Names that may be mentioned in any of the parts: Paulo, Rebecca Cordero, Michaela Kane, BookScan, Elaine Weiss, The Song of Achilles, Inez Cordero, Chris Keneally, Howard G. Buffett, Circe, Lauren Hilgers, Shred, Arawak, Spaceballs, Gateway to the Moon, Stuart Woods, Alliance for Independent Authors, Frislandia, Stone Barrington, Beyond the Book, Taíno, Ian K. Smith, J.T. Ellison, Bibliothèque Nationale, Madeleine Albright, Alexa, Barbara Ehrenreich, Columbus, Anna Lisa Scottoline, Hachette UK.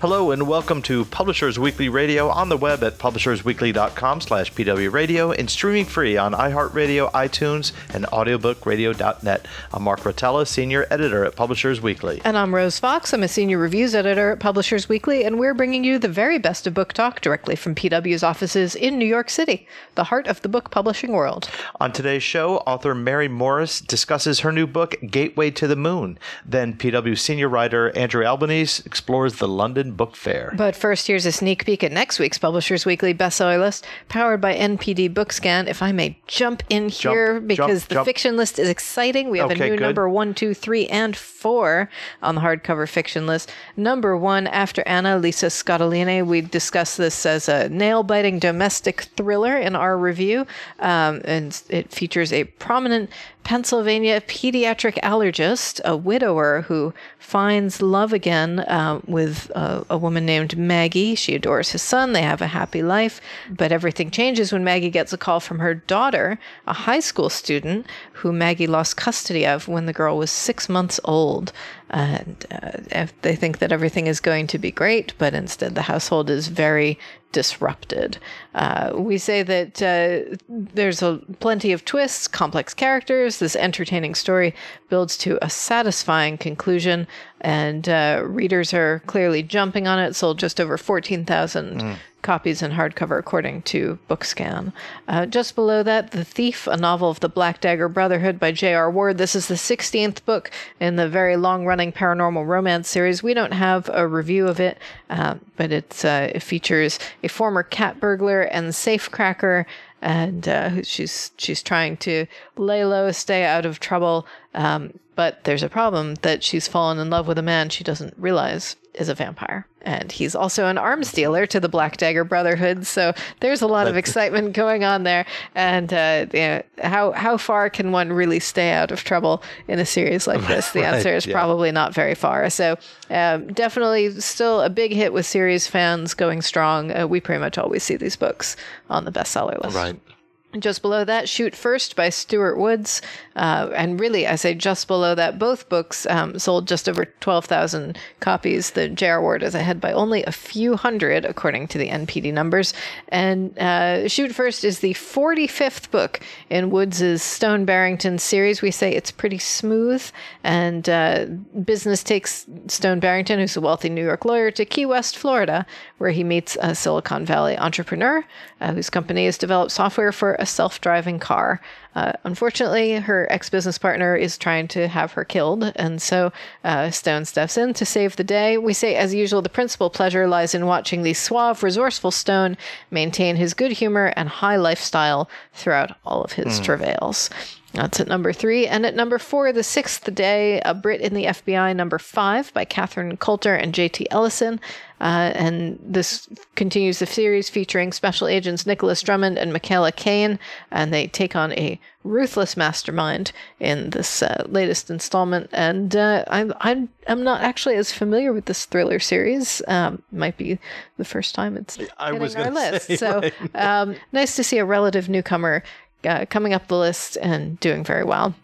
Hello and welcome to Publishers Weekly Radio on the web at publishersweekly.com/pwradio and streaming free on iHeartRadio, iTunes, and audiobookradio.net. I'm Mark Rotella, senior editor at Publishers Weekly. And I'm Rose Fox. I'm a senior reviews editor at Publishers Weekly, and we're bringing you the very best of book talk directly from PW's offices in New York City, the heart of the book publishing world. On today's show, author Mary Morris discusses her new book, Gateway to the Moon. Then PW senior writer Andrew Albanese explores the London Book Fair. But first, here's a sneak peek at next week's Publishers Weekly bestseller list, powered by NPD BookScan. If I may jump in here, because the fiction list is exciting. We have number 1, 2, 3, and 4 on the hardcover fiction list. Number 1, After Anna Lisa Scottoline. We discussed this as a nail-biting domestic thriller in our review, and it features a prominent Pennsylvania pediatric allergist, a widower who finds love again with a woman named Maggie. She adores his son. They have a happy life, but everything changes when Maggie gets a call from her daughter, a high school student who Maggie lost custody of when the girl was 6 months old. And they think that everything is going to be great, but instead the household is very disrupted. We say that there's plenty of twists, complex characters. This entertaining story builds to a satisfying conclusion, and readers are clearly jumping on it. Sold just over 14,000 copies in hardcover, according to BookScan. Just below that, The Thief, a novel of the Black Dagger Brotherhood by J.R. Ward. This is the 16th book in the very long-running paranormal romance series. We don't have a review of it, but it features a former cat burglar and safecracker, and she's trying to lay low, stay out of trouble, but there's a problem that she's fallen in love with a man she doesn't realize is a vampire. And he's also an arms dealer to the Black Dagger Brotherhood, so there's a lot of excitement going on there. And how far can one really stay out of trouble in a series like this? The answer is probably not very far. So definitely still a big hit with series fans, going strong. We pretty much always see these books on the bestseller list. Right. Just below that, Shoot First by Stuart Woods. And really, I say just below that, both books sold just over 12,000 copies. The J.R. Ward is ahead by only a few hundred, according to the NPD numbers. And Shoot First is the 45th book in Woods' Stone Barrington series. We say it's pretty smooth, and business takes Stone Barrington, who's a wealthy New York lawyer, to Key West, Florida, where he meets a Silicon Valley entrepreneur whose company has developed software for a self-driving car. Unfortunately, her ex-business partner is trying to have her killed, and so Stone steps in to save the day. We say, as usual, the principal pleasure lies in watching the suave, resourceful Stone maintain his good humor and high lifestyle throughout all of his travails. That's at number 3. And at number 4, The Sixth Day, A Brit in the FBI, number 5 by Catherine Coulter and J.T. Ellison. And this continues the series featuring special agents Nicholas Drummond and Michaela Kane, and they take on a ruthless mastermind in this latest installment. And I'm not actually as familiar with this thriller series. Might be the first time it's hitting our list. Nice to see a relative newcomer coming up the list and doing very well.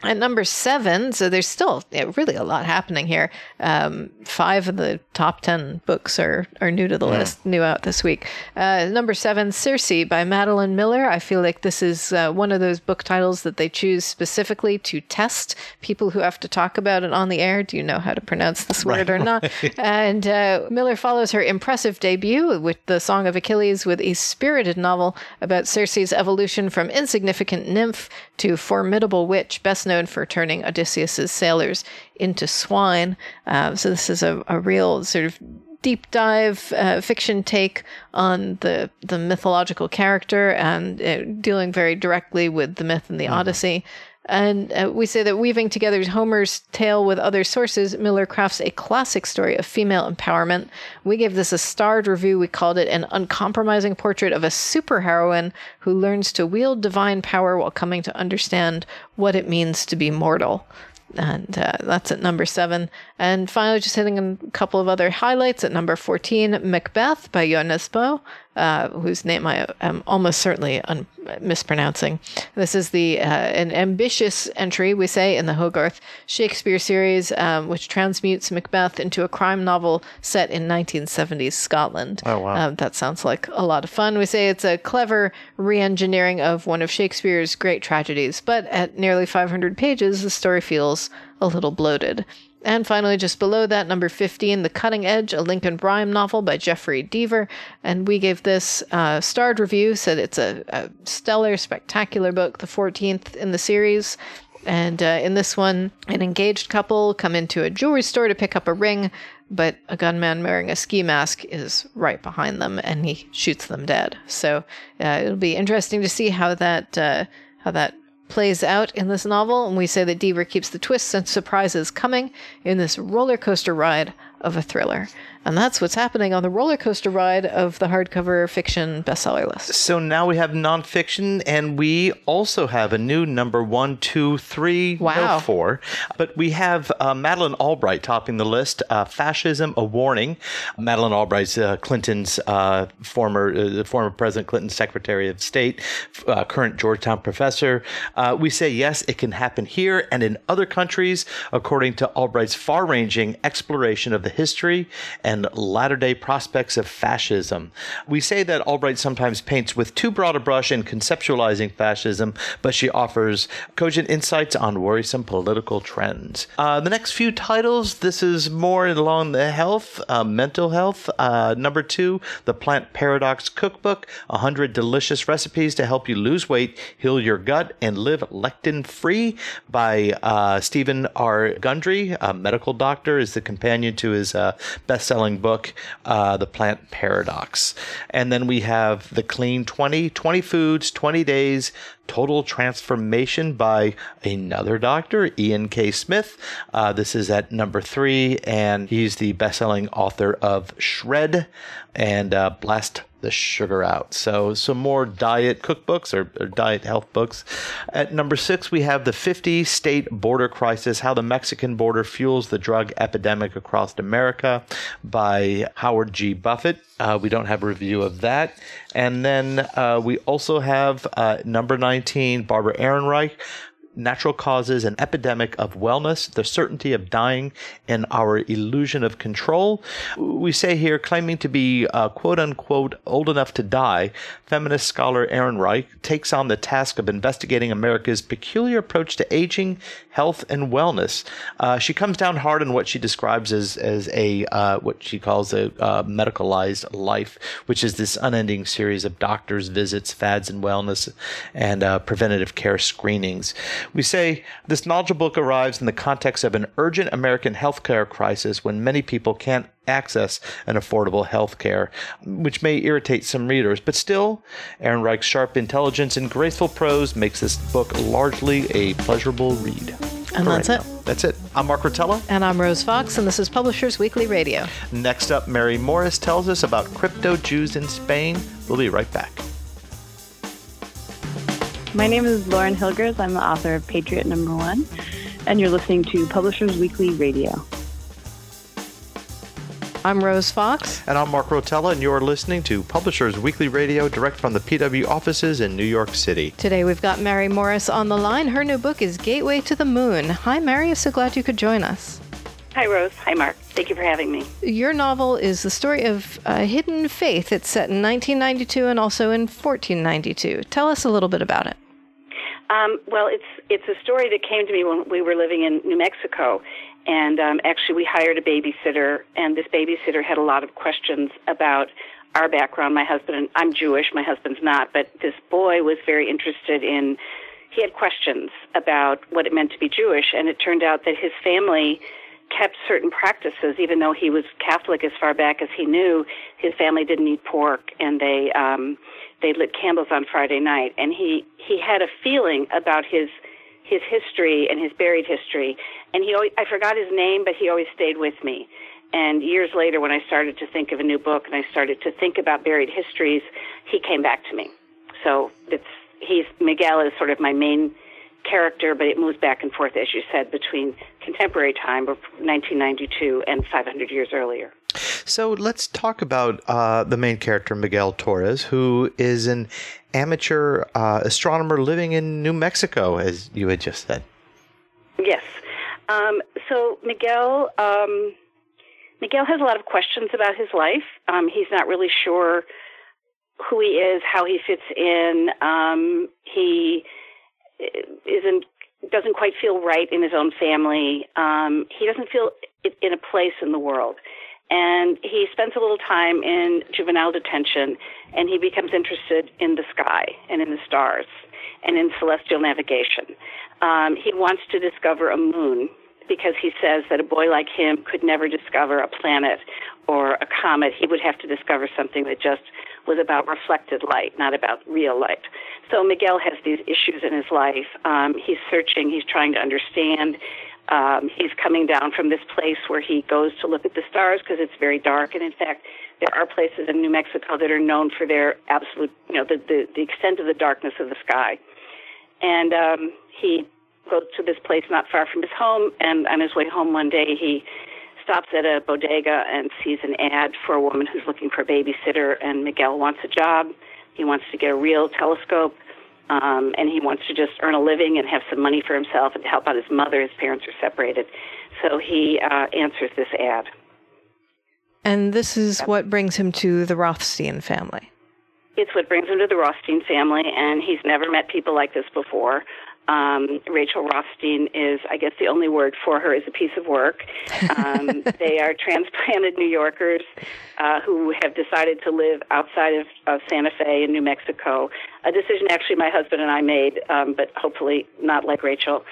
At number 7, so there's still really a lot happening here. 5 of the top 10 books are new to the list, new out this week. Number 7, Circe by Madeline Miller. I feel like this is one of those book titles that they choose specifically to test people who have to talk about it on the air. Do you know how to pronounce this word or not? And Miller follows her impressive debut with The Song of Achilles with a spirited novel about Circe's evolution from insignificant nymph to formidable witch, best known for turning Odysseus's sailors into swine. So this is a real sort of deep dive fiction take on the mythological character, and dealing very directly with the myth in the Odyssey. And we say that weaving together Homer's tale with other sources, Miller crafts a classic story of female empowerment. We gave this a starred review. We called it an uncompromising portrait of a superheroine who learns to wield divine power while coming to understand what it means to be mortal. And that's at number 7. And finally, just hitting a couple of other highlights at number 14, Macbeth by Jo Nesbø, whose name I am almost certainly mispronouncing. This is an ambitious entry, we say, in the Hogarth Shakespeare series, which transmutes Macbeth into a crime novel set in 1970s Scotland. Oh, wow. That sounds like a lot of fun. We say it's a clever re-engineering of one of Shakespeare's great tragedies, but at nearly 500 pages, the story feels a little bloated. And finally, just below that, number 15, The Cutting Edge, a Lincoln Rhyme novel by Jeffrey Deaver. And we gave this starred review, said it's a stellar, spectacular book, the 14th in the series. And in this one, an engaged couple come into a jewelry store to pick up a ring, but a gunman wearing a ski mask is right behind them, and he shoots them dead. So it'll be interesting to see how that plays out in this novel, and we say that Deaver keeps the twists and surprises coming in this roller coaster ride of a thriller. And that's what's happening on the roller coaster ride of the hardcover fiction bestseller list. So now we have nonfiction, and we also have a new number 1, 2, 3, wow. No 4. But we have Madeleine Albright topping the list, Fascism, a Warning. Madeleine Albright's Clinton's former President Clinton's Secretary of State, current Georgetown professor. We say, yes, it can happen here and in other countries, according to Albright's far-ranging exploration of the history and latter-day prospects of fascism. We say that Albright sometimes paints with too broad a brush in conceptualizing fascism, but she offers cogent insights on worrisome political trends. The next few titles, this is more along the health, mental health. Number 2, The Plant Paradox Cookbook, 100 delicious recipes to help you lose weight, heal your gut, and live lectin-free by Stephen R. Gundry, a medical doctor, is the companion to his best-selling book, The Plant Paradox. And then we have The Clean 20, 20 Foods, 20 Days, Total Transformation by another doctor, Ian K. Smith. This is at number 3, and he's the best-selling author of Shred and Blast the Sugar Out. So some more diet cookbooks or diet health books. At number 6, we have The 50-State Border Crisis, How the Mexican Border Fuels the Drug Epidemic Across America by Howard G. Buffett. We don't have a review of that. And then we also have number 19, Barbara Ehrenreich, Natural Causes, an Epidemic of Wellness, the Certainty of Dying, and Our Illusion of Control. We say here, claiming to be, quote-unquote, old enough to die, feminist scholar Ehrenreich takes on the task of investigating America's peculiar approach to aging, health, and wellness. She comes down hard on what she describes as what she calls a medicalized life, which is this unending series of doctors' visits, fads in wellness, and preventative care screenings. We say this knowledgeable book arrives in the context of an urgent American healthcare crisis when many people can't access an affordable health care, which may irritate some readers. But still, Ehrenreich's sharp intelligence and graceful prose makes this book largely a pleasurable read. And that's it. That's it. I'm Mark Rotella. And I'm Rose Fox, and this is Publishers Weekly Radio. Next up, Mary Morris tells us about crypto Jews in Spain. We'll be right back. My name is Lauren Hilgers. I'm the author of Patriot Number 1, and you're listening to Publishers Weekly Radio. I'm Rose Fox. And I'm Mark Rotella, and you're listening to Publishers Weekly Radio, direct from the PW offices in New York City. Today we've got Mary Morris on the line. Her new book is Gateway to the Moon. Hi, Mary. I'm so glad you could join us. Hi, Rose. Hi, Mark. Thank you for having me. Your novel is the story of hidden faith. It's set in 1992 and also in 1492. Tell us a little bit about it. Well, it's a story that came to me when we were living in New Mexico. And actually, we hired a babysitter, and this babysitter had a lot of questions about our background. My husband, I'm Jewish, my husband's not, but this boy was very interested in, he had questions about what it meant to be Jewish. And it turned out that his family kept certain practices, even though he was Catholic as far back as he knew. His family didn't eat pork, and they lit candles on Friday night. And he had a feeling about his his history and his buried history. And he always, I forgot his name, but he always stayed with me. And years later, when I started to think of a new book and I started to think about buried histories, he came back to me. So it's Miguel is sort of my main character, but it moves back and forth, as you said, between contemporary time of 1992 and 500 years earlier. So let's talk about the main character, Miguel Torres, who is an amateur astronomer living in New Mexico, as you had just said. Yes. So Miguel has a lot of questions about his life. He's not really sure who he is, how he fits in. He doesn't quite feel right in his own family. He doesn't feel in a place in the world. And he spends a little time in juvenile detention, and he becomes interested in the sky and in the stars and in celestial navigation. He wants to discover a moon because he says that a boy like him could never discover a planet or a comet. He would have to discover something that just was about reflected light, not about real light. So Miguel has these issues in his life. He's searching. He's trying to understand. He's coming down from this place where he goes to look at the stars because it's very dark. And in fact, there are places in New Mexico that are known for their absolute, you know, the extent of the darkness of the sky. And he goes to this place not far from his home. And on his way home one day, he stops at a bodega and sees an ad for a woman who's looking for a babysitter. And Miguel wants a job. He wants to get a real telescope. And he wants to just earn a living and have some money for himself and to help out his mother. His parents are separated. So he answers this ad. And this is what brings him to the Rothstein family. It's what brings him to the Rothstein family, and he's never met people like this before. Rachel Rothstein is, I guess the only word for her is a piece of work. They are transplanted New Yorkers who have decided to live outside of Santa Fe in New Mexico, a decision actually my husband and I made, but hopefully not like Rachel.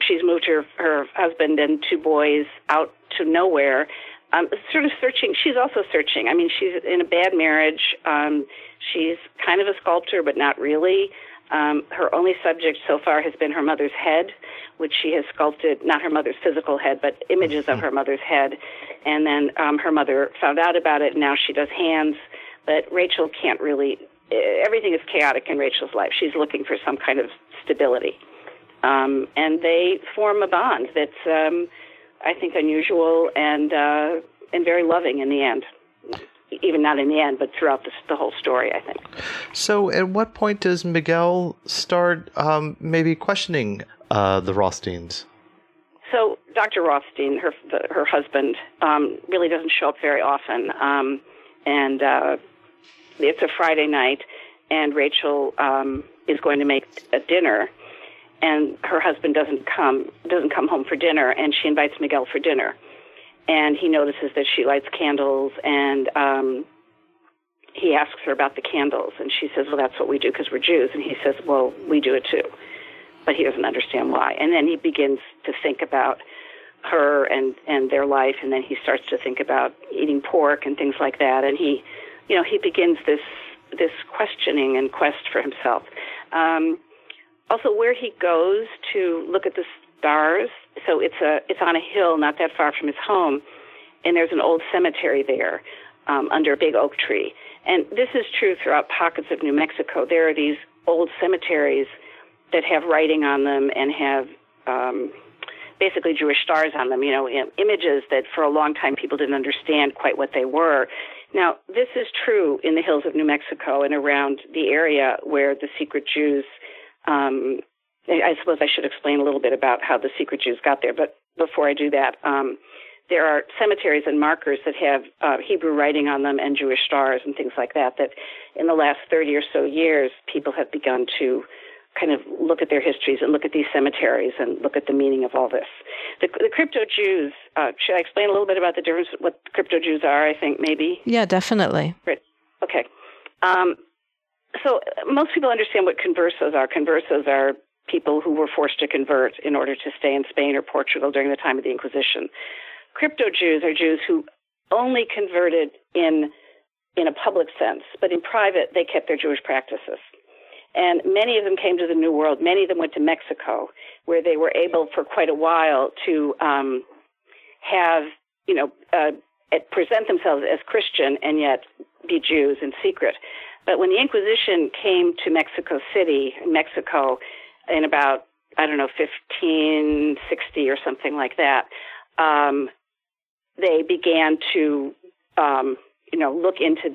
She's moved her husband and two boys out to nowhere, sort of searching. She's also searching. I mean, she's in a bad marriage. She's kind of a sculptor, but not really. Her only subject so far has been her mother's head, which she has sculpted, not her mother's physical head, but images of her mother's head. And then her mother found out about it, and now she does hands. But Rachel can't really – everything is chaotic in Rachel's life. She's looking for some kind of stability. And they form a bond that's, I think, unusual and very loving in the end. Even not in the end, but throughout the whole story, I think. So at what point does Miguel start maybe questioning the Rothsteins? So Dr. Rothstein, her husband, really doesn't show up very often. And it's a Friday night, and Rachel is going to make a dinner, and her husband doesn't come home for dinner, and she invites Miguel for dinner. And he notices that she lights candles, and he asks her about the candles. And she says, well, that's what we do because we're Jews. And he says, well, we do it too. But he doesn't understand why. And then he begins to think about her and their life, and then he starts to think about eating pork and things like that. And he, you know, he begins this questioning and quest for himself. Also, where he goes to look at the stars. So it's on a hill not that far from his home, and there's an old cemetery there under a big oak tree. And this is true throughout pockets of New Mexico. There are these old cemeteries that have writing on them and have basically Jewish stars on them, you know, images that for a long time people didn't understand quite what they were. Now, this is true in the hills of New Mexico and around the area where the secret Jews I suppose I should explain a little bit about how the secret Jews got there, but before I do that, there are cemeteries and markers that have Hebrew writing on them and Jewish stars and things like that, that in the last 30 or so years, people have begun to kind of look at their histories and look at these cemeteries and look at the meaning of all this. The crypto Jews, should I explain a little bit about the difference, what crypto Jews are, I think, maybe? Yeah, definitely. Right. Okay. So most people understand what conversos are. Conversos are people who were forced to convert in order to stay in Spain or Portugal during the time of the Inquisition. Crypto-Jews are Jews who only converted in a public sense, but in private they kept their Jewish practices. And many of them came to the New World. Many of them went to Mexico, where they were able for quite a while to have, you know, present themselves as Christian and yet be Jews in secret. But when the Inquisition came to Mexico City, Mexico, in about, I don't know, 1560 or something like that, they began to, you know, look into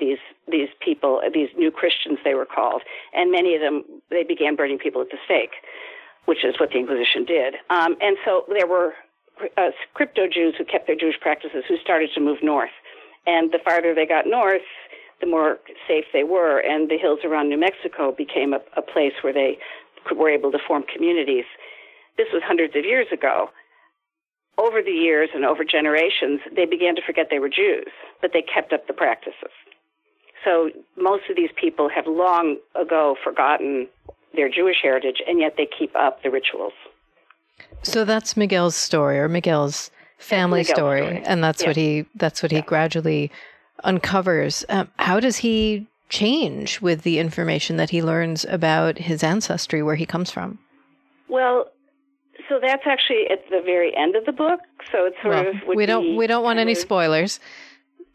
these people, these new Christians they were called. And many of them, they began burning people at the stake, which is what the Inquisition did. And so there were crypto-Jews who kept their Jewish practices who started to move north. And the farther they got north, the more safe they were. And the hills around New Mexico became a place where they were able to form communities. This was hundreds of years ago. Over the years and over generations, they began to forget they were Jews, but they kept up the practices. So most of these people have long ago forgotten their Jewish heritage, and yet they keep up the rituals. So that's Miguel's story, or Miguel's family story, and that's what he gradually uncovers. How does he change with the information that he learns about his ancestry, where he comes from? Well, so that's actually at the very end of the book. So it's sort of we don't want any spoilers.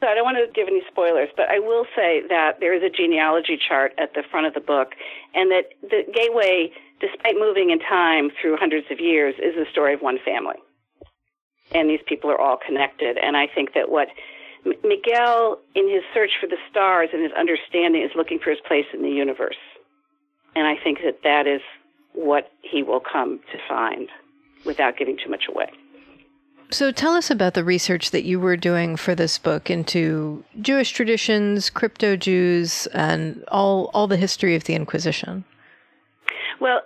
So I don't want to give any spoilers, but I will say that there is a genealogy chart at the front of the book, and that the Gateway, despite moving in time through hundreds of years, is the story of one family. And these people are all connected. And I think that what Miguel, in his search for the stars and his understanding, is looking for his place in the universe. And I think that that is what he will come to find without giving too much away. So tell us about the research that you were doing for this book into Jewish traditions, crypto-Jews, and all the history of the Inquisition. Well,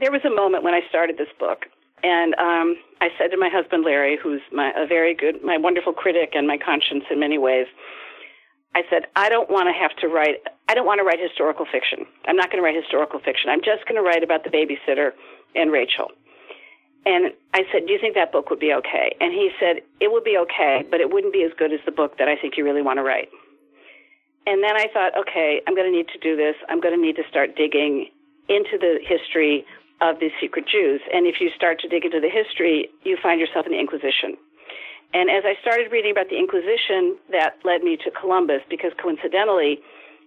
there was a moment when I started this book, and I said to my husband, Larry, who's my wonderful critic and my conscience in many ways, I said, I don't want to write historical fiction. I'm not going to write historical fiction. I'm just going to write about the babysitter and Rachel. And I said, do you think that book would be okay? And he said, it would be okay, but it wouldn't be as good as the book that I think you really want to write. And then I thought, okay, I'm going to need to do this. I'm going to need to start digging into the history of these secret Jews. And if you start to dig into the history, you find yourself in the Inquisition. And as I started reading about the Inquisition, that led me to Columbus, because coincidentally,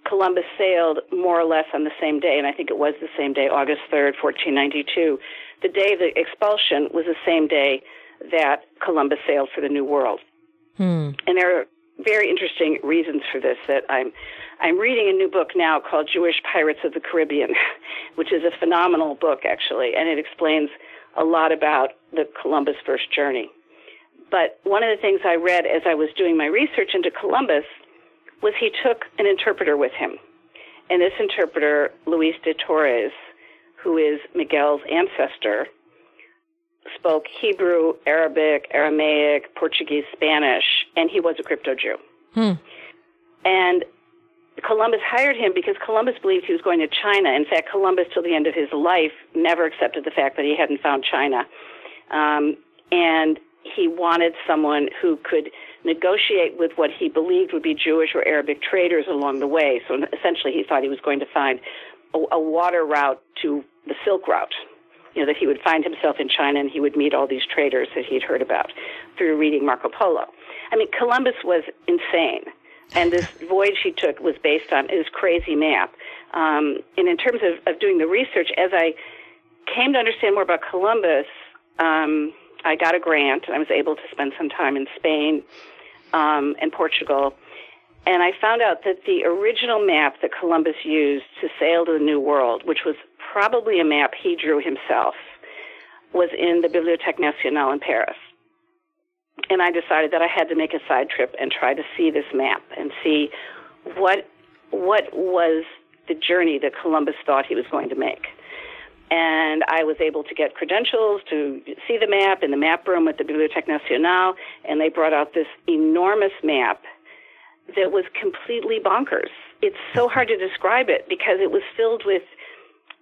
Columbus sailed more or less on the same day, and I think it was the same day, August 3rd, 1492. The day of the expulsion was the same day that Columbus sailed for the New World. And there are very interesting reasons for this. That I'm reading a new book now called Jewish Pirates of the Caribbean, which is a phenomenal book, actually, and it explains a lot about the Columbus first journey. But one of the things I read as I was doing my research into Columbus was he took an interpreter with him. And this interpreter, Luis de Torres, who is Miguel's ancestor, spoke Hebrew, Arabic, Aramaic, Portuguese, Spanish, and he was a crypto-Jew. And Columbus hired him because Columbus believed he was going to China. In fact, Columbus, till the end of his life, never accepted the fact that he hadn't found China. And he wanted someone who could negotiate with what he believed would be Jewish or Arabic traders along the way. So essentially he thought he was going to find a water route to the Silk Route, you know, that he would find himself in China and he would meet all these traders that he'd heard about through reading Marco Polo. I mean, Columbus was insane. And this voyage he took was based on his crazy map. And in terms of doing the research, as I came to understand more about Columbus, I got a grant, and I was able to spend some time in Spain and Portugal. And I found out that the original map that Columbus used to sail to the New World, which was probably a map he drew himself, was in the Bibliothèque Nationale in Paris. And I decided that I had to make a side trip and try to see this map and see what was the journey that Columbus thought he was going to make. And I was able to get credentials to see the map in the map room at the Bibliothèque Nationale, and they brought out this enormous map that was completely bonkers. It's so hard to describe it because it was filled with,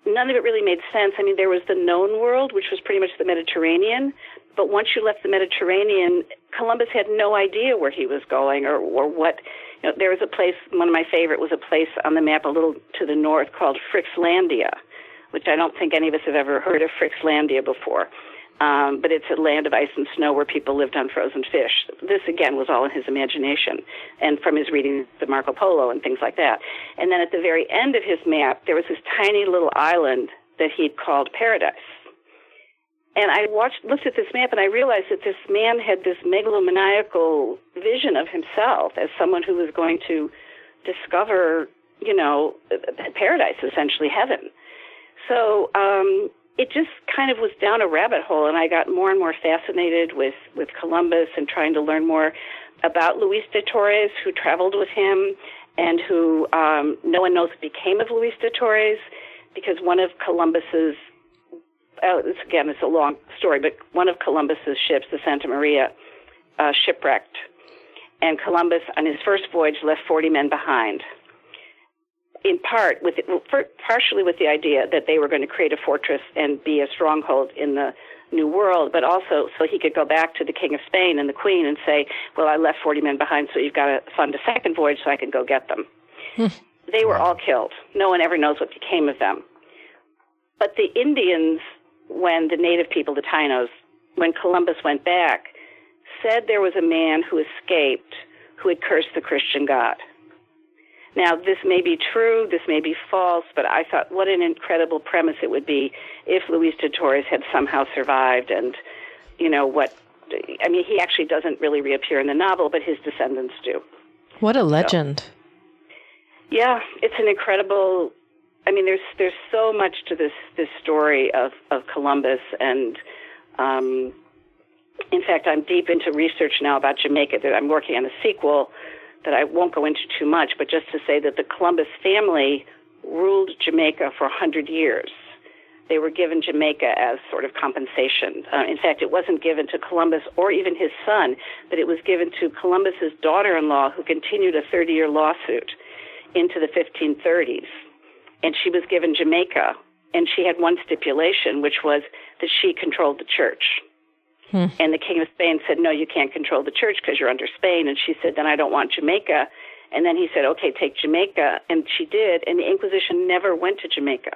none of it really made sense. I mean, there was the known world, which was pretty much the Mediterranean, but once you left the Mediterranean, Columbus had no idea where he was going or what You know, there was a place, one of my favorite was a place on the map a little to the north called Frislandia, which I don't think any of us have ever heard of Frislandia before. But it's a land of ice and snow where people lived on frozen fish. This, again, was all in his imagination and from his reading the Marco Polo and things like that. And then at the very end of his map, there was this tiny little island that he'd called Paradise. And I looked at this map, and I realized that this man had this megalomaniacal vision of himself as someone who was going to discover, you know, paradise, essentially heaven. So it just kind of was down a rabbit hole, and I got more and more fascinated with Columbus and trying to learn more about Luis de Torres, who traveled with him and who no one knows what became of Luis de Torres, because one of Columbus's again, it's a long story, but one of Columbus's ships, the Santa Maria, shipwrecked. And Columbus, on his first voyage, left 40 men behind, in part, partially with the idea that they were going to create a fortress and be a stronghold in the New World, but also so he could go back to the King of Spain and the Queen and say, well, I left 40 men behind, so you've got to fund a second voyage so I can go get them. They were all killed. No one ever knows what became of them. But the Indians, when the native people, the Tainos, when Columbus went back, said there was a man who escaped who had cursed the Christian God. Now, this may be true, this may be false, but I thought what an incredible premise it would be if Luis de Torres had somehow survived and, you know, what, I mean, he actually doesn't really reappear in the novel, but his descendants do. What a legend. So, yeah, it's an incredible, I mean, there's so much to this story of Columbus, and in fact, I'm deep into research now about Jamaica. I'm working on a sequel that I won't go into too much, but just to say that the Columbus family ruled Jamaica for 100 years. They were given Jamaica as sort of compensation. In fact, it wasn't given to Columbus or even his son, but it was given to Columbus's daughter-in-law, who continued a 30-year lawsuit into the 1530s. And she was given Jamaica, and she had one stipulation, which was that she controlled the church. And the King of Spain said, no, you can't control the church because you're under Spain. And she said, then I don't want Jamaica. And then he said, okay, take Jamaica. And she did, and the Inquisition never went to Jamaica.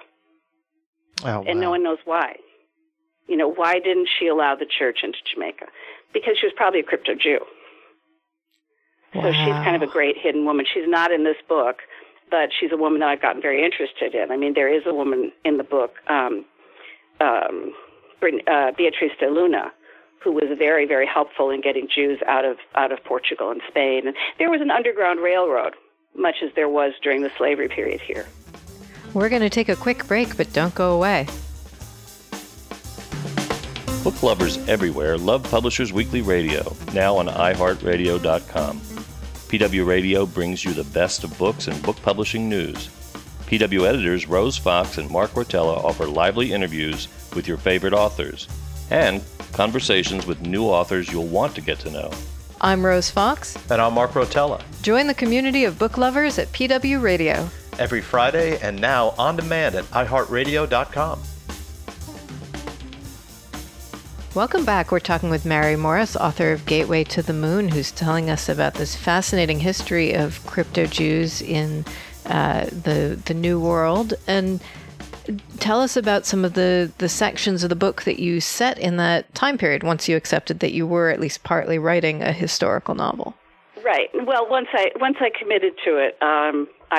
Oh, wow. And no one knows why. You know, why didn't she allow the church into Jamaica? Because she was probably a crypto-Jew. Wow. So she's kind of a great hidden woman. She's not in this book, but she's a woman that I've gotten very interested in. I mean, there is a woman in the book, Beatriz de Luna, who was very, very helpful in getting Jews out of Portugal and Spain. And there was an underground railroad, much as there was during the slavery period here. We're going to take a quick break, but don't go away. Book lovers everywhere love Publishers Weekly Radio, now on iHeartRadio.com. PW Radio brings you the best of books and book publishing news. PW editors Rose Fox and Mark Rotella offer lively interviews with your favorite authors and conversations with new authors you'll want to get to know. I'm Rose Fox. And I'm Mark Rotella. Join the community of book lovers at PW Radio. Every Friday and now on demand at iHeartRadio.com. Welcome back. We're talking with Mary Morris, author of Gateway to the Moon, who's telling us about this fascinating history of crypto-Jews in the New World. And tell us about some of the sections of the book that you set in that time period, once you accepted that you were at least partly writing a historical novel. Right. Well, once I committed to it, I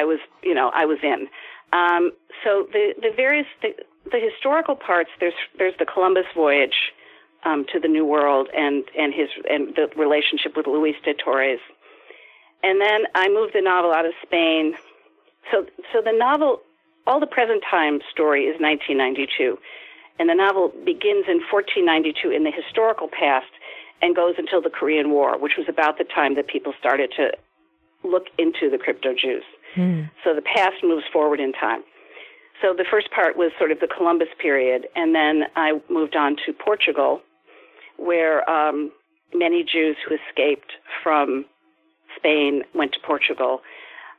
was in. So the historical parts, there's the Columbus voyage to the New World and the relationship with Luis de Torres. And then I moved the novel out of Spain. So the novel, all the present time story is 1992. And the novel begins in 1492 in the historical past and goes until the Korean War, which was about the time that people started to look into the crypto-Jews. So the past moves forward in time. So the first part was sort of the Columbus period, and then I moved on to Portugal, where many Jews who escaped from Spain went to Portugal.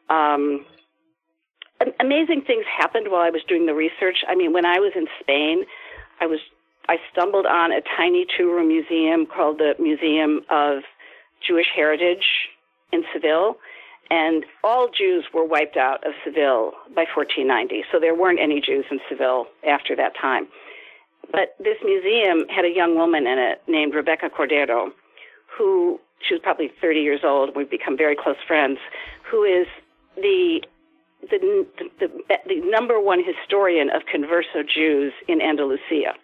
Amazing things happened while I was doing the research. I mean, when I was in Spain, I stumbled on a tiny two-room museum called the Museum of Jewish Heritage in Seville, and all Jews were wiped out of Seville by 1490, so there weren't any Jews in Seville after that time. But this museum had a young woman in it named Rebecca Cordero, who, she was probably 30 years old, we've become very close friends, who is the number one historian of converso Jews in Andalusia.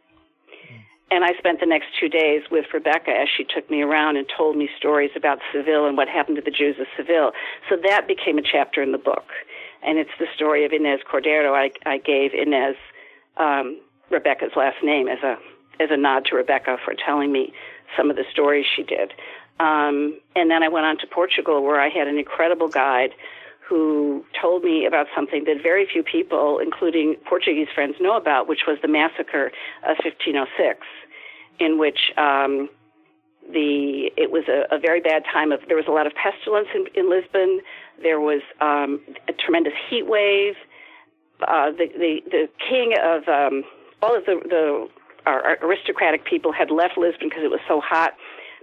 And I spent the next 2 days with Rebecca as she took me around and told me stories about Seville and what happened to the Jews of Seville. So that became a chapter in the book. And it's the story of Inez Cordero. I gave Inez Rebecca's last name as a nod to Rebecca for telling me some of the stories she did. And then I went on to Portugal, where I had an incredible guide who told me about something that very few people, including Portuguese friends, know about, which was the massacre of 1506, in which it was a very bad time. There was a lot of pestilence in Lisbon. There was a tremendous heat wave. The king of all of our aristocratic people had left Lisbon because it was so hot.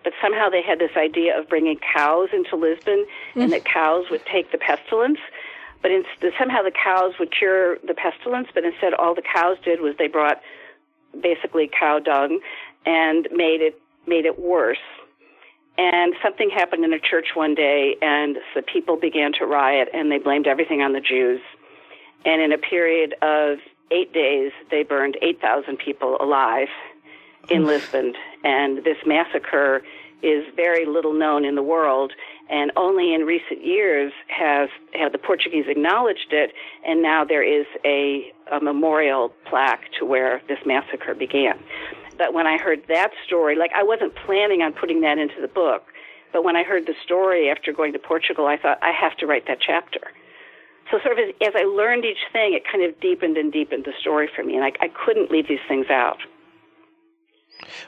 But somehow they had this idea of bringing cows into Lisbon and that cows would take the pestilence. But somehow the cows would cure the pestilence, but instead all the cows did was they brought basically cow dung and made it worse. And something happened in a church one day, and the people began to riot, and they blamed everything on the Jews. And in a period of 8 days, they burned 8,000 people alive in Lisbon. And this massacre is very little known in the world, and only in recent years have the Portuguese acknowledged it, and now there is a memorial plaque to where this massacre began. But when I heard that story, like, I wasn't planning on putting that into the book, but when I heard the story after going to Portugal, I thought, I have to write that chapter. So sort of as I learned each thing, it kind of deepened and deepened the story for me, and I couldn't leave these things out.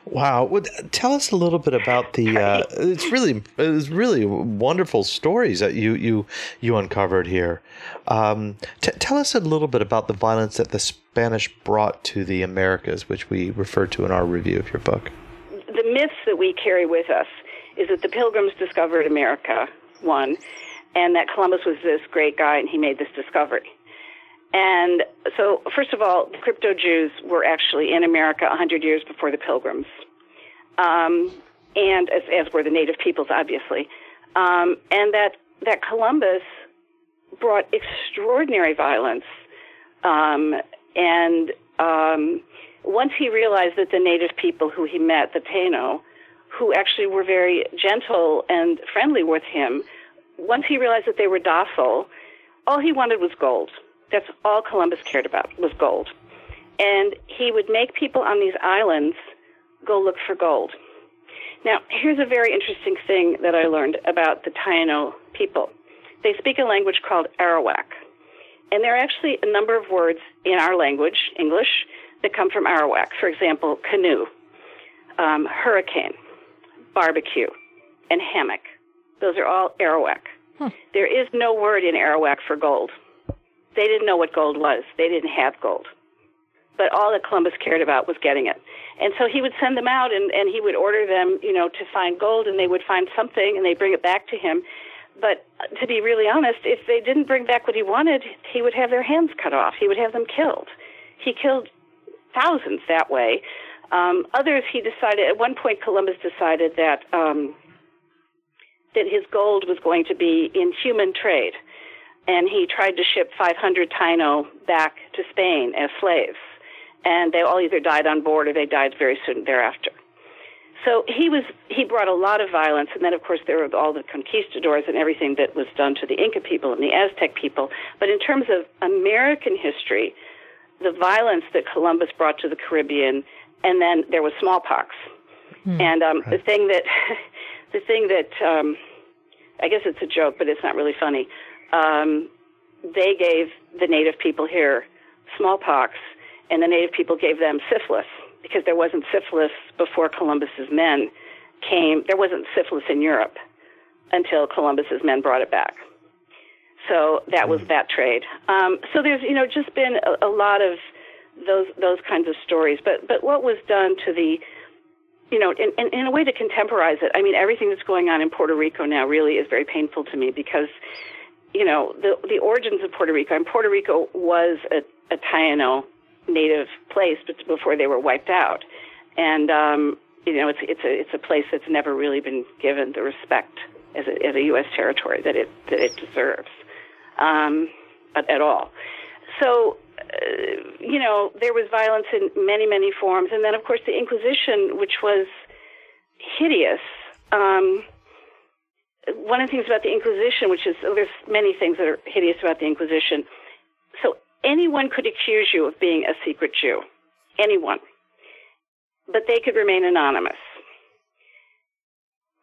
Wow. Well, tell us a little bit about the it's really wonderful stories that you uncovered here. Tell us a little bit about the violence that the Spanish brought to the Americas, which we refer to in our review of your book. The myths that we carry with us is that the Pilgrims discovered America, one, and that Columbus was this great guy and he made this discovery. And so, first of all, the crypto-Jews were actually in America 100 years before the Pilgrims, and as were the native peoples, obviously. And that Columbus brought extraordinary violence, once he realized that the native people who he met, the Taíno, who actually were very gentle and friendly with him, once he realized that they were docile, all he wanted was gold. That's all Columbus cared about, was gold. And he would make people on these islands go look for gold. Now, here's a very interesting thing that I learned about the Taíno people. They speak a language called Arawak. And there are actually a number of words in our language, English, that come from Arawak. For example, canoe, hurricane, barbecue, and hammock. Those are all Arawak. Huh. There is no word in Arawak for gold. They didn't know what gold was. They didn't have gold. But all that Columbus cared about was getting it. And so he would send them out, and he would order them, to find gold, and they would find something, and they'd bring it back to him. But to be really honest, if they didn't bring back what he wanted, he would have their hands cut off. He would have them killed. He killed thousands that way. Others, he decided, at one point Columbus decided that his gold was going to be in human trade. And he tried to ship 500 Taíno back to Spain as slaves. And they all either died on board or they died very soon thereafter. So he brought a lot of violence. And then, of course, there were all the conquistadors and everything that was done to the Inca people and the Aztec people. But in terms of American history, the violence that Columbus brought to the Caribbean, and then there was smallpox. And right. the thing that I guess it's a joke, but it's not really funny. They gave the native people here smallpox, and the native people gave them syphilis, because there wasn't syphilis before Columbus's men came. There wasn't syphilis in Europe until Columbus's men brought it back. So that was that trade. So there's, just been a lot of those kinds of stories. But what was done to the, in a way to contemporize it, I mean, everything that's going on in Puerto Rico now really is very painful to me, because you know, the origins of Puerto Rico. And Puerto Rico was a Taíno native place, but before they were wiped out. And you know, it's a place that's never really been given the respect as a U.S. territory that it deserves at all. So you know, there was violence in many forms, and then of course the Inquisition, which was hideous. One of the things about the Inquisition, there's many things that are hideous about the Inquisition. So anyone could accuse you of being a secret Jew, anyone, but they could remain anonymous.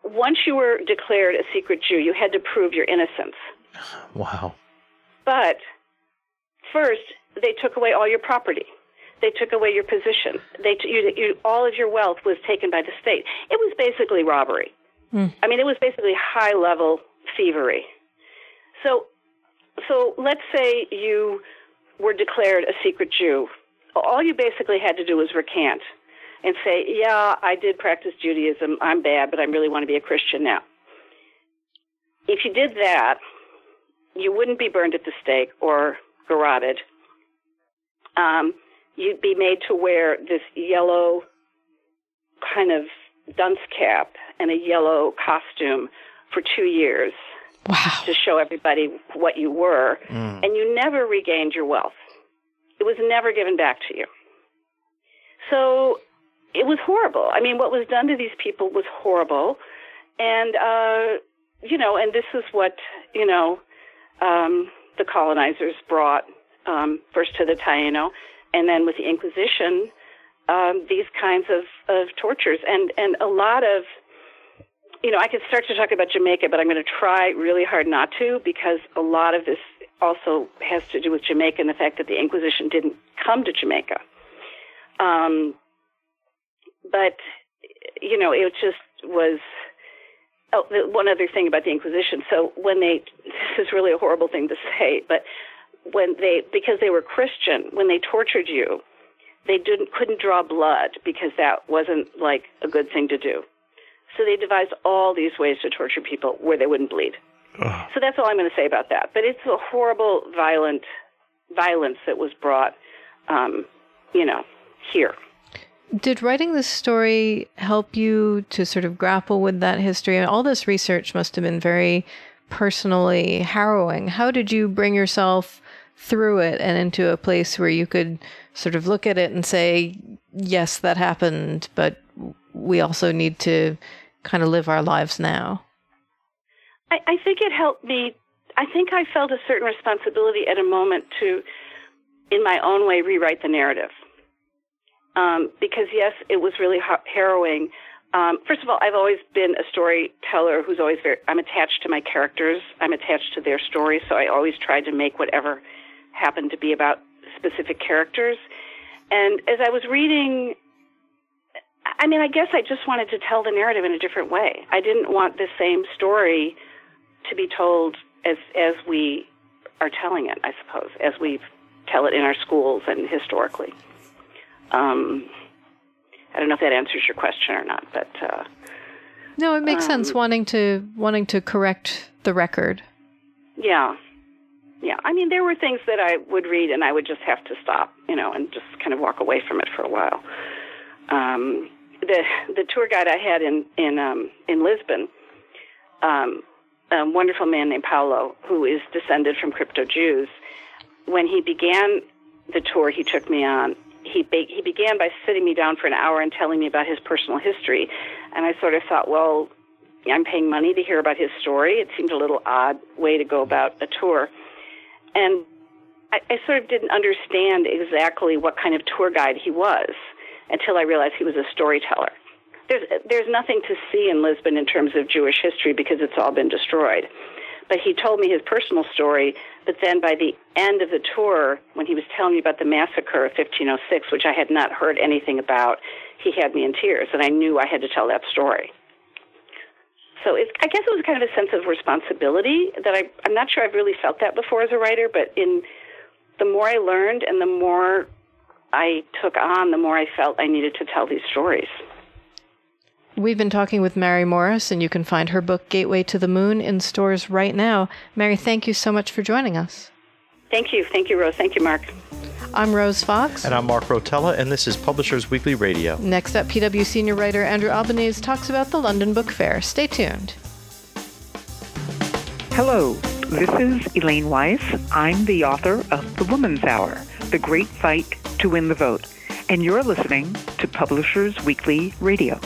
Once you were declared a secret Jew, you had to prove your innocence. Wow. But first, they took away all your property. They took away your position. All of your wealth was taken by the state. It was basically robbery. Mm. I mean, it was basically high-level thievery. So let's say you were declared a secret Jew. All you basically had to do was recant and say, yeah, I did practice Judaism. I'm bad, but I really want to be a Christian now. If you did that, you wouldn't be burned at the stake or garroted. You'd be made to wear this yellow kind of dunce cap and a yellow costume for 2 years. Wow. To show everybody what you were. Mm. And you never regained your wealth. It was never given back to you. So it was horrible. I mean, what was done to these people was horrible. And, you know, and this is what, you know, the colonizers brought first to the Taíno, and then with the Inquisition, these kinds of tortures. And a lot of, you know, I could start to talk about Jamaica, but I'm going to try really hard not to, because a lot of this also has to do with Jamaica and the fact that the Inquisition didn't come to Jamaica. But, you know, it just was... Oh, one other thing about the Inquisition. So when they... This is really a horrible thing to say, but when they... Because they were Christian, when they tortured you, they couldn't draw blood, because that wasn't, like, a good thing to do. So they devised all these ways to torture people where they wouldn't bleed. Ugh. So that's all I'm going to say about that. But it's a horrible, violence that was brought, you know, here. Did writing this story help you to sort of grapple with that history? And all this research must have been very personally harrowing. How did you bring yourself through it and into a place where you could sort of look at it and say, yes, that happened, but we also need to kind of live our lives now? I think it helped me. I think I felt a certain responsibility at a moment to, in my own way, rewrite the narrative. Because, yes, it was really harrowing. First of all, I've always been a storyteller who's always I'm attached to my characters. I'm attached to their stories, so I always tried to make whatever happened to be about specific characters. And as I was reading, I mean, I guess I just wanted to tell the narrative in a different way. I didn't want the same story to be told as we are telling it, I suppose, as we tell it in our schools and historically. I don't know if that answers your question or not, but no, it makes sense wanting to correct the record. Yeah. I mean, there were things that I would read, and I would just have to stop, you know, and just kind of walk away from it for a while. The tour guide I had in Lisbon, a wonderful man named Paulo, who is descended from crypto Jews. When he began the tour, he took me on. He began by sitting me down for an hour and telling me about his personal history. And I sort of thought, well, I'm paying money to hear about his story. It seemed a little odd way to go about a tour. And I sort of didn't understand exactly what kind of tour guide he was until I realized he was a storyteller. There's nothing to see in Lisbon in terms of Jewish history, because it's all been destroyed. But he told me his personal story, but then by the end of the tour, when he was telling me about the massacre of 1506, which I had not heard anything about, he had me in tears, and I knew I had to tell that story. So I guess it was kind of a sense of responsibility that I'm not sure I've really felt that before as a writer, but the more I learned and the more I took on, the more I felt I needed to tell these stories. We've been talking with Mary Morris, and you can find her book, Gateway to the Moon, in stores right now. Mary, thank you so much for joining us. Thank you. Thank you, Rose. Thank you, Mark. I'm Rose Fox. And I'm Mark Rotella, and this is Publishers Weekly Radio. Next up, PW senior writer Andrew Albanese talks about the London Book Fair. Stay tuned. Hello, this is Elaine Weiss. I'm the author of The Woman's Hour, The Great Fight to Win the Vote. And you're listening to Publishers Weekly Radio.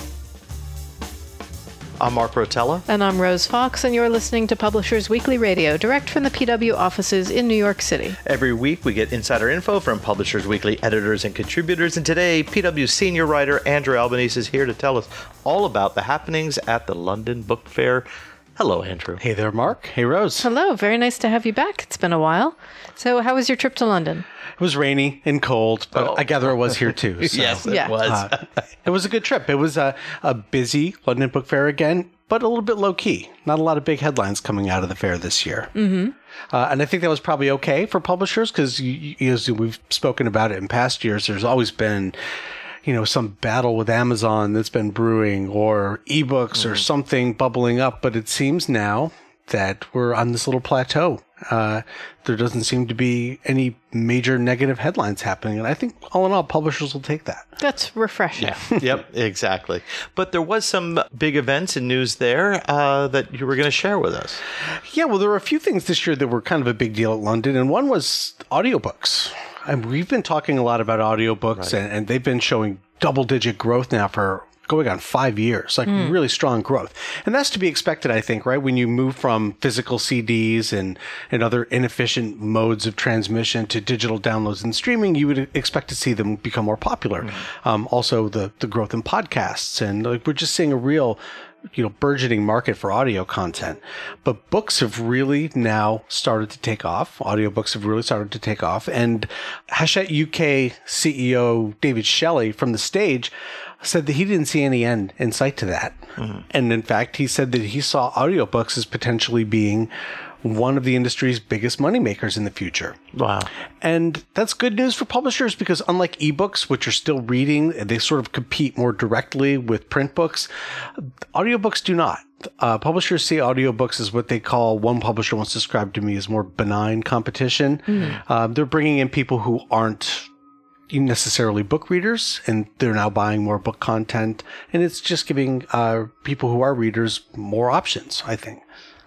I'm Mark Rotella. And I'm Rose Fox, and you're listening to Publishers Weekly Radio, direct from the PW offices in New York City. Every week, we get insider info from Publishers Weekly editors and contributors, and today, PW senior writer Andrew Albanese is here to tell us all about the happenings at the London Book Fair. Hello, Andrew. Hey there, Mark. Hey, Rose. Hello. Very nice to have you back. It's been a while. So how was your trip to London? It was rainy and cold, but I gather it was here too. So. Yes, it was. It was a good trip. It was a busy London Book Fair again, but a little bit low-key. Not a lot of big headlines coming out of the fair this year. Mm-hmm. And I think that was probably okay for publishers because, as we've spoken about it in past years, there's always been some battle with Amazon that's been brewing or ebooks or something bubbling up. But it seems now that we're on this little plateau. There doesn't seem to be any major negative headlines happening. And I think all in all, publishers will take that. That's refreshing. Yeah. Yep, exactly. But there was some big events and news there that you were going to share with us. Yeah, well, there were a few things this year that were kind of a big deal at London. And one was audiobooks. And we've been talking a lot about audiobooks, right, and they've been showing double-digit growth now for going on 5 years, really strong growth. And that's to be expected, I think, right? When you move from physical CDs and other inefficient modes of transmission to digital downloads and streaming, you would expect to see them become more popular. Mm-hmm. Also, the growth in podcasts. And we're just seeing a real burgeoning market for audio content. But books have really now started to take off. Audiobooks have really started to take off. And Hachette UK CEO David Shelley from The Stage said that he didn't see any end in sight to that. Mm-hmm. And in fact, he said that he saw audiobooks as potentially being one of the industry's biggest moneymakers in the future. Wow. And that's good news for publishers because unlike ebooks, which are still reading, they sort of compete more directly with print books, audiobooks do not. Publishers see audiobooks as what they call, one publisher once described to me as more benign competition. Mm. They're bringing in people who aren't necessarily book readers, and they're now buying more book content. And it's just giving people who are readers more options, I think.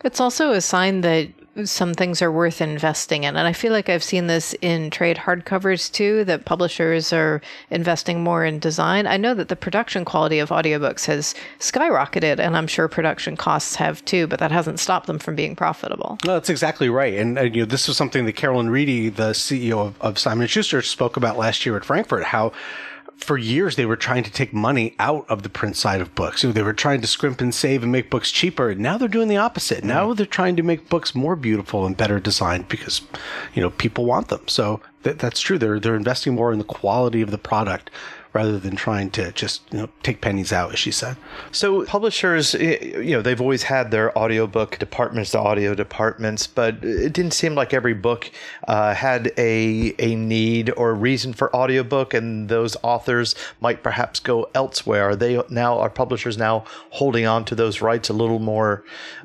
It's also a sign that some things are worth investing in. And I feel like I've seen this in trade hardcovers too, that publishers are investing more in design. I know that the production quality of audiobooks has skyrocketed, and I'm sure production costs have too, but that hasn't stopped them from being profitable. No, that's exactly right. And this was something that Carolyn Reedy, the CEO of Simon & Schuster, spoke about last year at Frankfurt, how for years, they were trying to take money out of the print side of books. They were trying to scrimp and save and make books cheaper. And now they're doing the opposite. Now they're trying to make books more beautiful and better designed because, people want them. So that's true. They're investing more in the quality of the product rather than trying to just take pennies out, as she said. So publishers, they've always had their audiobook departments, the audio departments, but it didn't seem like every book had a need or reason for audiobook, and those authors might perhaps go elsewhere. Are publishers now holding on to those rights a little more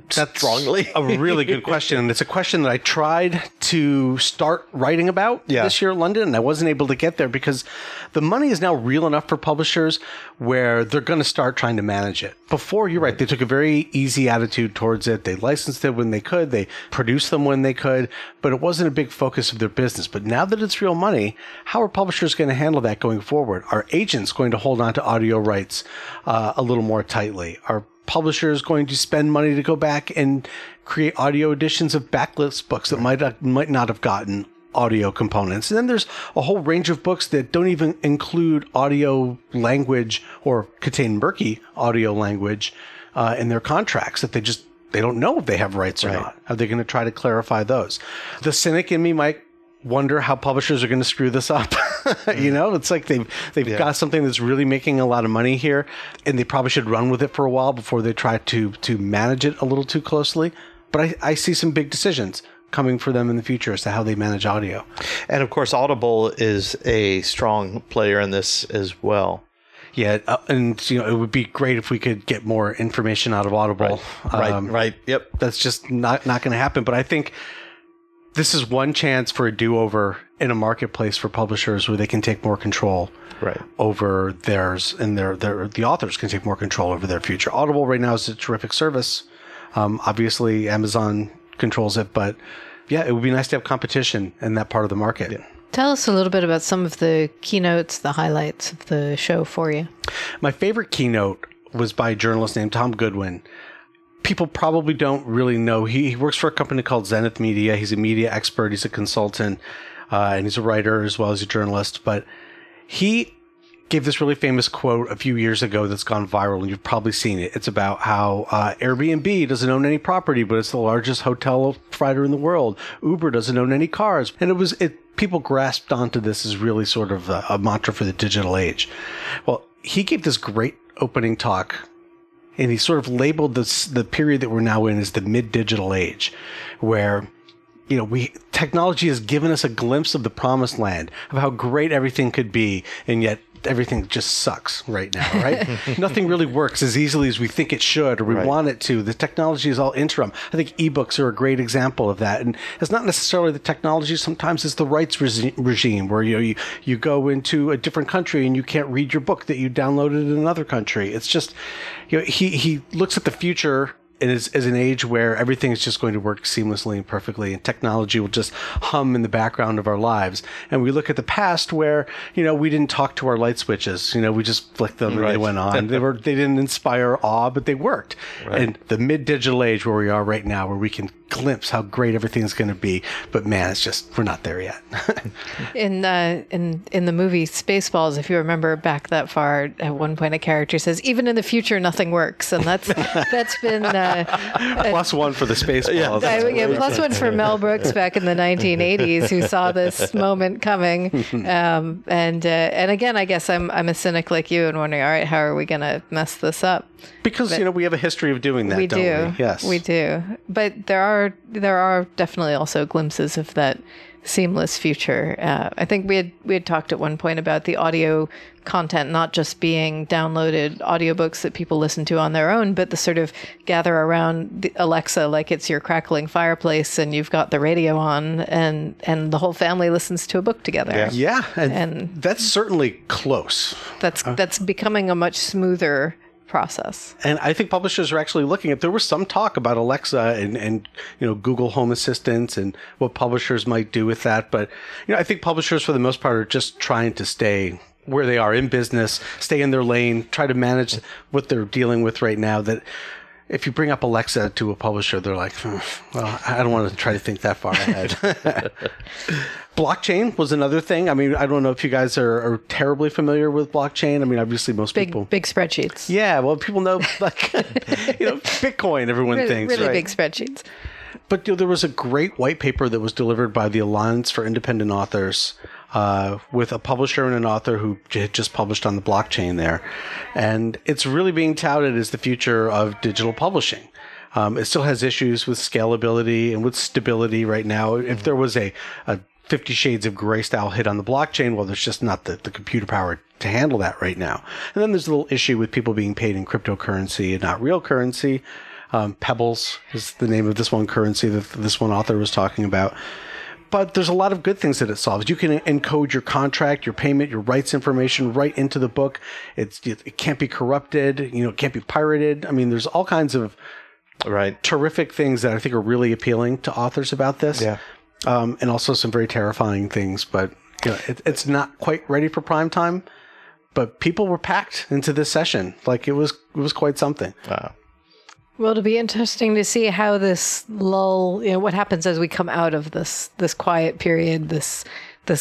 strongly? That's a really good question, and it's a question that I tried to start writing about this year in London, and I wasn't able to get there because the money is now real enough for publishers where they're going to start trying to manage it. Before, you're right, they took a very easy attitude towards it. They licensed it when they could. They produced them when they could. But it wasn't a big focus of their business. But now that it's real money, how are publishers going to handle that going forward? Are agents going to hold on to audio rights a little more tightly? Are publishers going to spend money to go back and create audio editions of backlist books that might not have gotten audio components? And then there's a whole range of books that don't even include audio language or contain murky audio language in their contracts that they don't know if they have rights or not. Are they going to try to clarify those? The cynic in me might wonder how publishers are going to screw this up. It's like they've got something that's really making a lot of money here, and they probably should run with it for a while before they try to manage it a little too closely. But I see some big decisions coming for them in the future as to how they manage audio. And of course, Audible is a strong player in this as well. Yeah, and you know, it would be great if we could get more information out of Audible. Right. Yep, that's just not going to happen. But I think this is one chance for a do-over in a marketplace for publishers where they can take more control over theirs, and the authors can take more control over their future. Audible right now is a terrific service. Obviously, Amazon controls it, but yeah, it would be nice to have competition in that part of the market. Yeah. Tell us a little bit about some of the keynotes, the highlights of the show for you. My favorite keynote was by a journalist named Tom Goodwin. People probably don't really know. He works for a company called Zenith Media. He's a media expert. He's a consultant, and he's a writer as well as a journalist. But he gave this really famous quote a few years ago that's gone viral, and you've probably seen it. It's about how Airbnb doesn't own any property, but it's the largest hotel provider in the world. Uber doesn't own any cars. And people grasped onto this as really sort of a mantra for the digital age. Well, he gave this great opening talk, and he sort of labeled the period that we're now in as the mid-digital age, where technology has given us a glimpse of the promised land, of how great everything could be, and yet everything just sucks right now, right? Nothing really works as easily as we think it should or we want it to. The technology is all interim. I think ebooks are a great example of that. And it's not necessarily the technology. Sometimes it's the rights regime where you go into a different country and you can't read your book that you downloaded in another country. It's just, he looks at the future as an age where everything is just going to work seamlessly and perfectly, and technology will just hum in the background of our lives. And we look at the past where, we didn't talk to our light switches. We just flicked them and they went on. They didn't inspire awe, but they worked. Right. And the mid-digital age where we are right now, where we can glimpse how great everything's going to be, but man, it's just, we're not there yet. In the movie Spaceballs, if you remember back that far, at one point a character says, even in the future, nothing works. And that's been... plus one for the Spaceballs. Yeah, plus one for Mel Brooks back in the 1980s, who saw this moment coming. And again, I guess I'm a cynic like you and wondering, all right, how are we going to mess this up? Because we have a history of doing that. We do. Yes, we do. But there are definitely also glimpses of that seamless future. I think we had talked at one point about the audio content not just being downloaded audiobooks that people listen to on their own, but the sort of gather around the Alexa like it's your crackling fireplace, and you've got the radio on, and the whole family listens to a book together. Yeah, and that's certainly close. That's becoming a much smoother process. And I think publishers are actually looking at, there was some talk about Alexa and Google Home Assistant and what publishers might do with that. But, I think publishers for the most part are just trying to stay where they are in business, stay in their lane, try to manage what they're dealing with right now. That if you bring up Alexa to a publisher, they're like, well, I don't want to try to think that far ahead. Blockchain was another thing. I mean, I don't know if you guys are terribly familiar with blockchain. I mean, obviously most people... Big spreadsheets. Yeah, well, people know, like, Bitcoin, everyone really thinks, really big spreadsheets. But there was a great white paper that was delivered by the Alliance for Independent Authors with a publisher and an author who had just published on the blockchain there. And it's really being touted as the future of digital publishing. It still has issues with scalability and with stability right now. If there was a 50 Shades of Grey style hit on the blockchain, well, there's just not the computer power to handle that right now. And then there's a little issue with people being paid in cryptocurrency and not real currency. Pebbles is the name of this one currency that this one author was talking about. But there's a lot of good things that it solves. You can encode your contract, your payment, your rights information right into the book. It can't be corrupted, it can't be pirated. I mean, there's all kinds of terrific things that I think are really appealing to authors about this. Yeah. And also some very terrifying things, but it's not quite ready for prime time. But people were packed into this session, like it was quite something. Wow. Well, it'll be interesting to see how this lull, what happens as we come out of this quiet period, this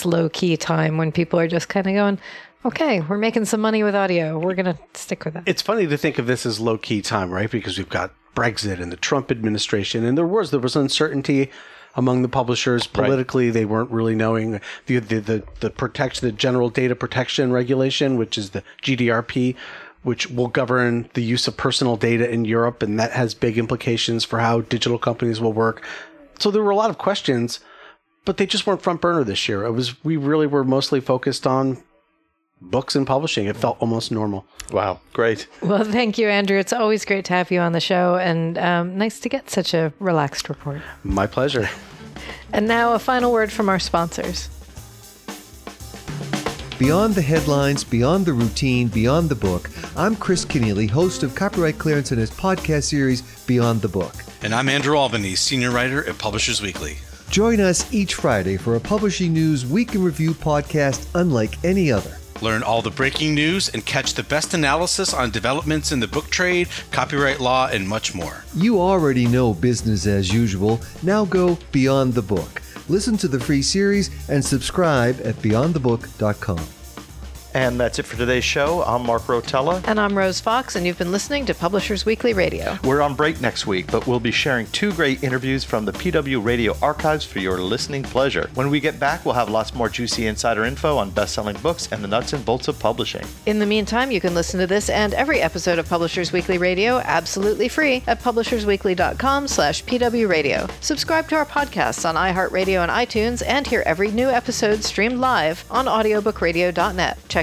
low key time when people are just kind of going, okay, we're making some money with audio. We're going to stick with that. It's funny to think of this as low key time, right? Because we've got Brexit and the Trump administration, and there was uncertainty among the publishers politically. They weren't really knowing the General Data Protection Regulation, which is the GDPR, which will govern the use of personal data in Europe, and that has big implications for how digital companies will work. So there were a lot of questions, but they just weren't front burner this year. We really were mostly focused on books and publishing. It felt almost normal. Wow. Great. Well, thank you, Andrew. It's always great to have you on the show, and nice to get such a relaxed report. My pleasure. And now a final word from our sponsors. Beyond the headlines, beyond the routine, beyond the book. I'm Chris Keneally, host of Copyright Clearance and his podcast series, Beyond the Book. And I'm Andrew Albany, senior writer at Publishers Weekly. Join us each Friday for a publishing news week in review podcast unlike any other. Learn all the breaking news and catch the best analysis on developments in the book trade, copyright law, and much more. You already know business as usual. Now go beyond the book. Listen to the free series and subscribe at beyondthebook.com. And that's it for today's show. I'm Mark Rotella. And I'm Rose Fox, and you've been listening to Publishers Weekly Radio. We're on break next week, but we'll be sharing two great interviews from the PW Radio archives for your listening pleasure. When we get back, we'll have lots more juicy insider info on best-selling books and the nuts and bolts of publishing. In the meantime, you can listen to this and every episode of Publishers Weekly Radio absolutely free at publishersweekly.com/PW Radio. Subscribe to our podcasts on iHeartRadio and iTunes, and hear every new episode streamed live on audiobookradio.net. Check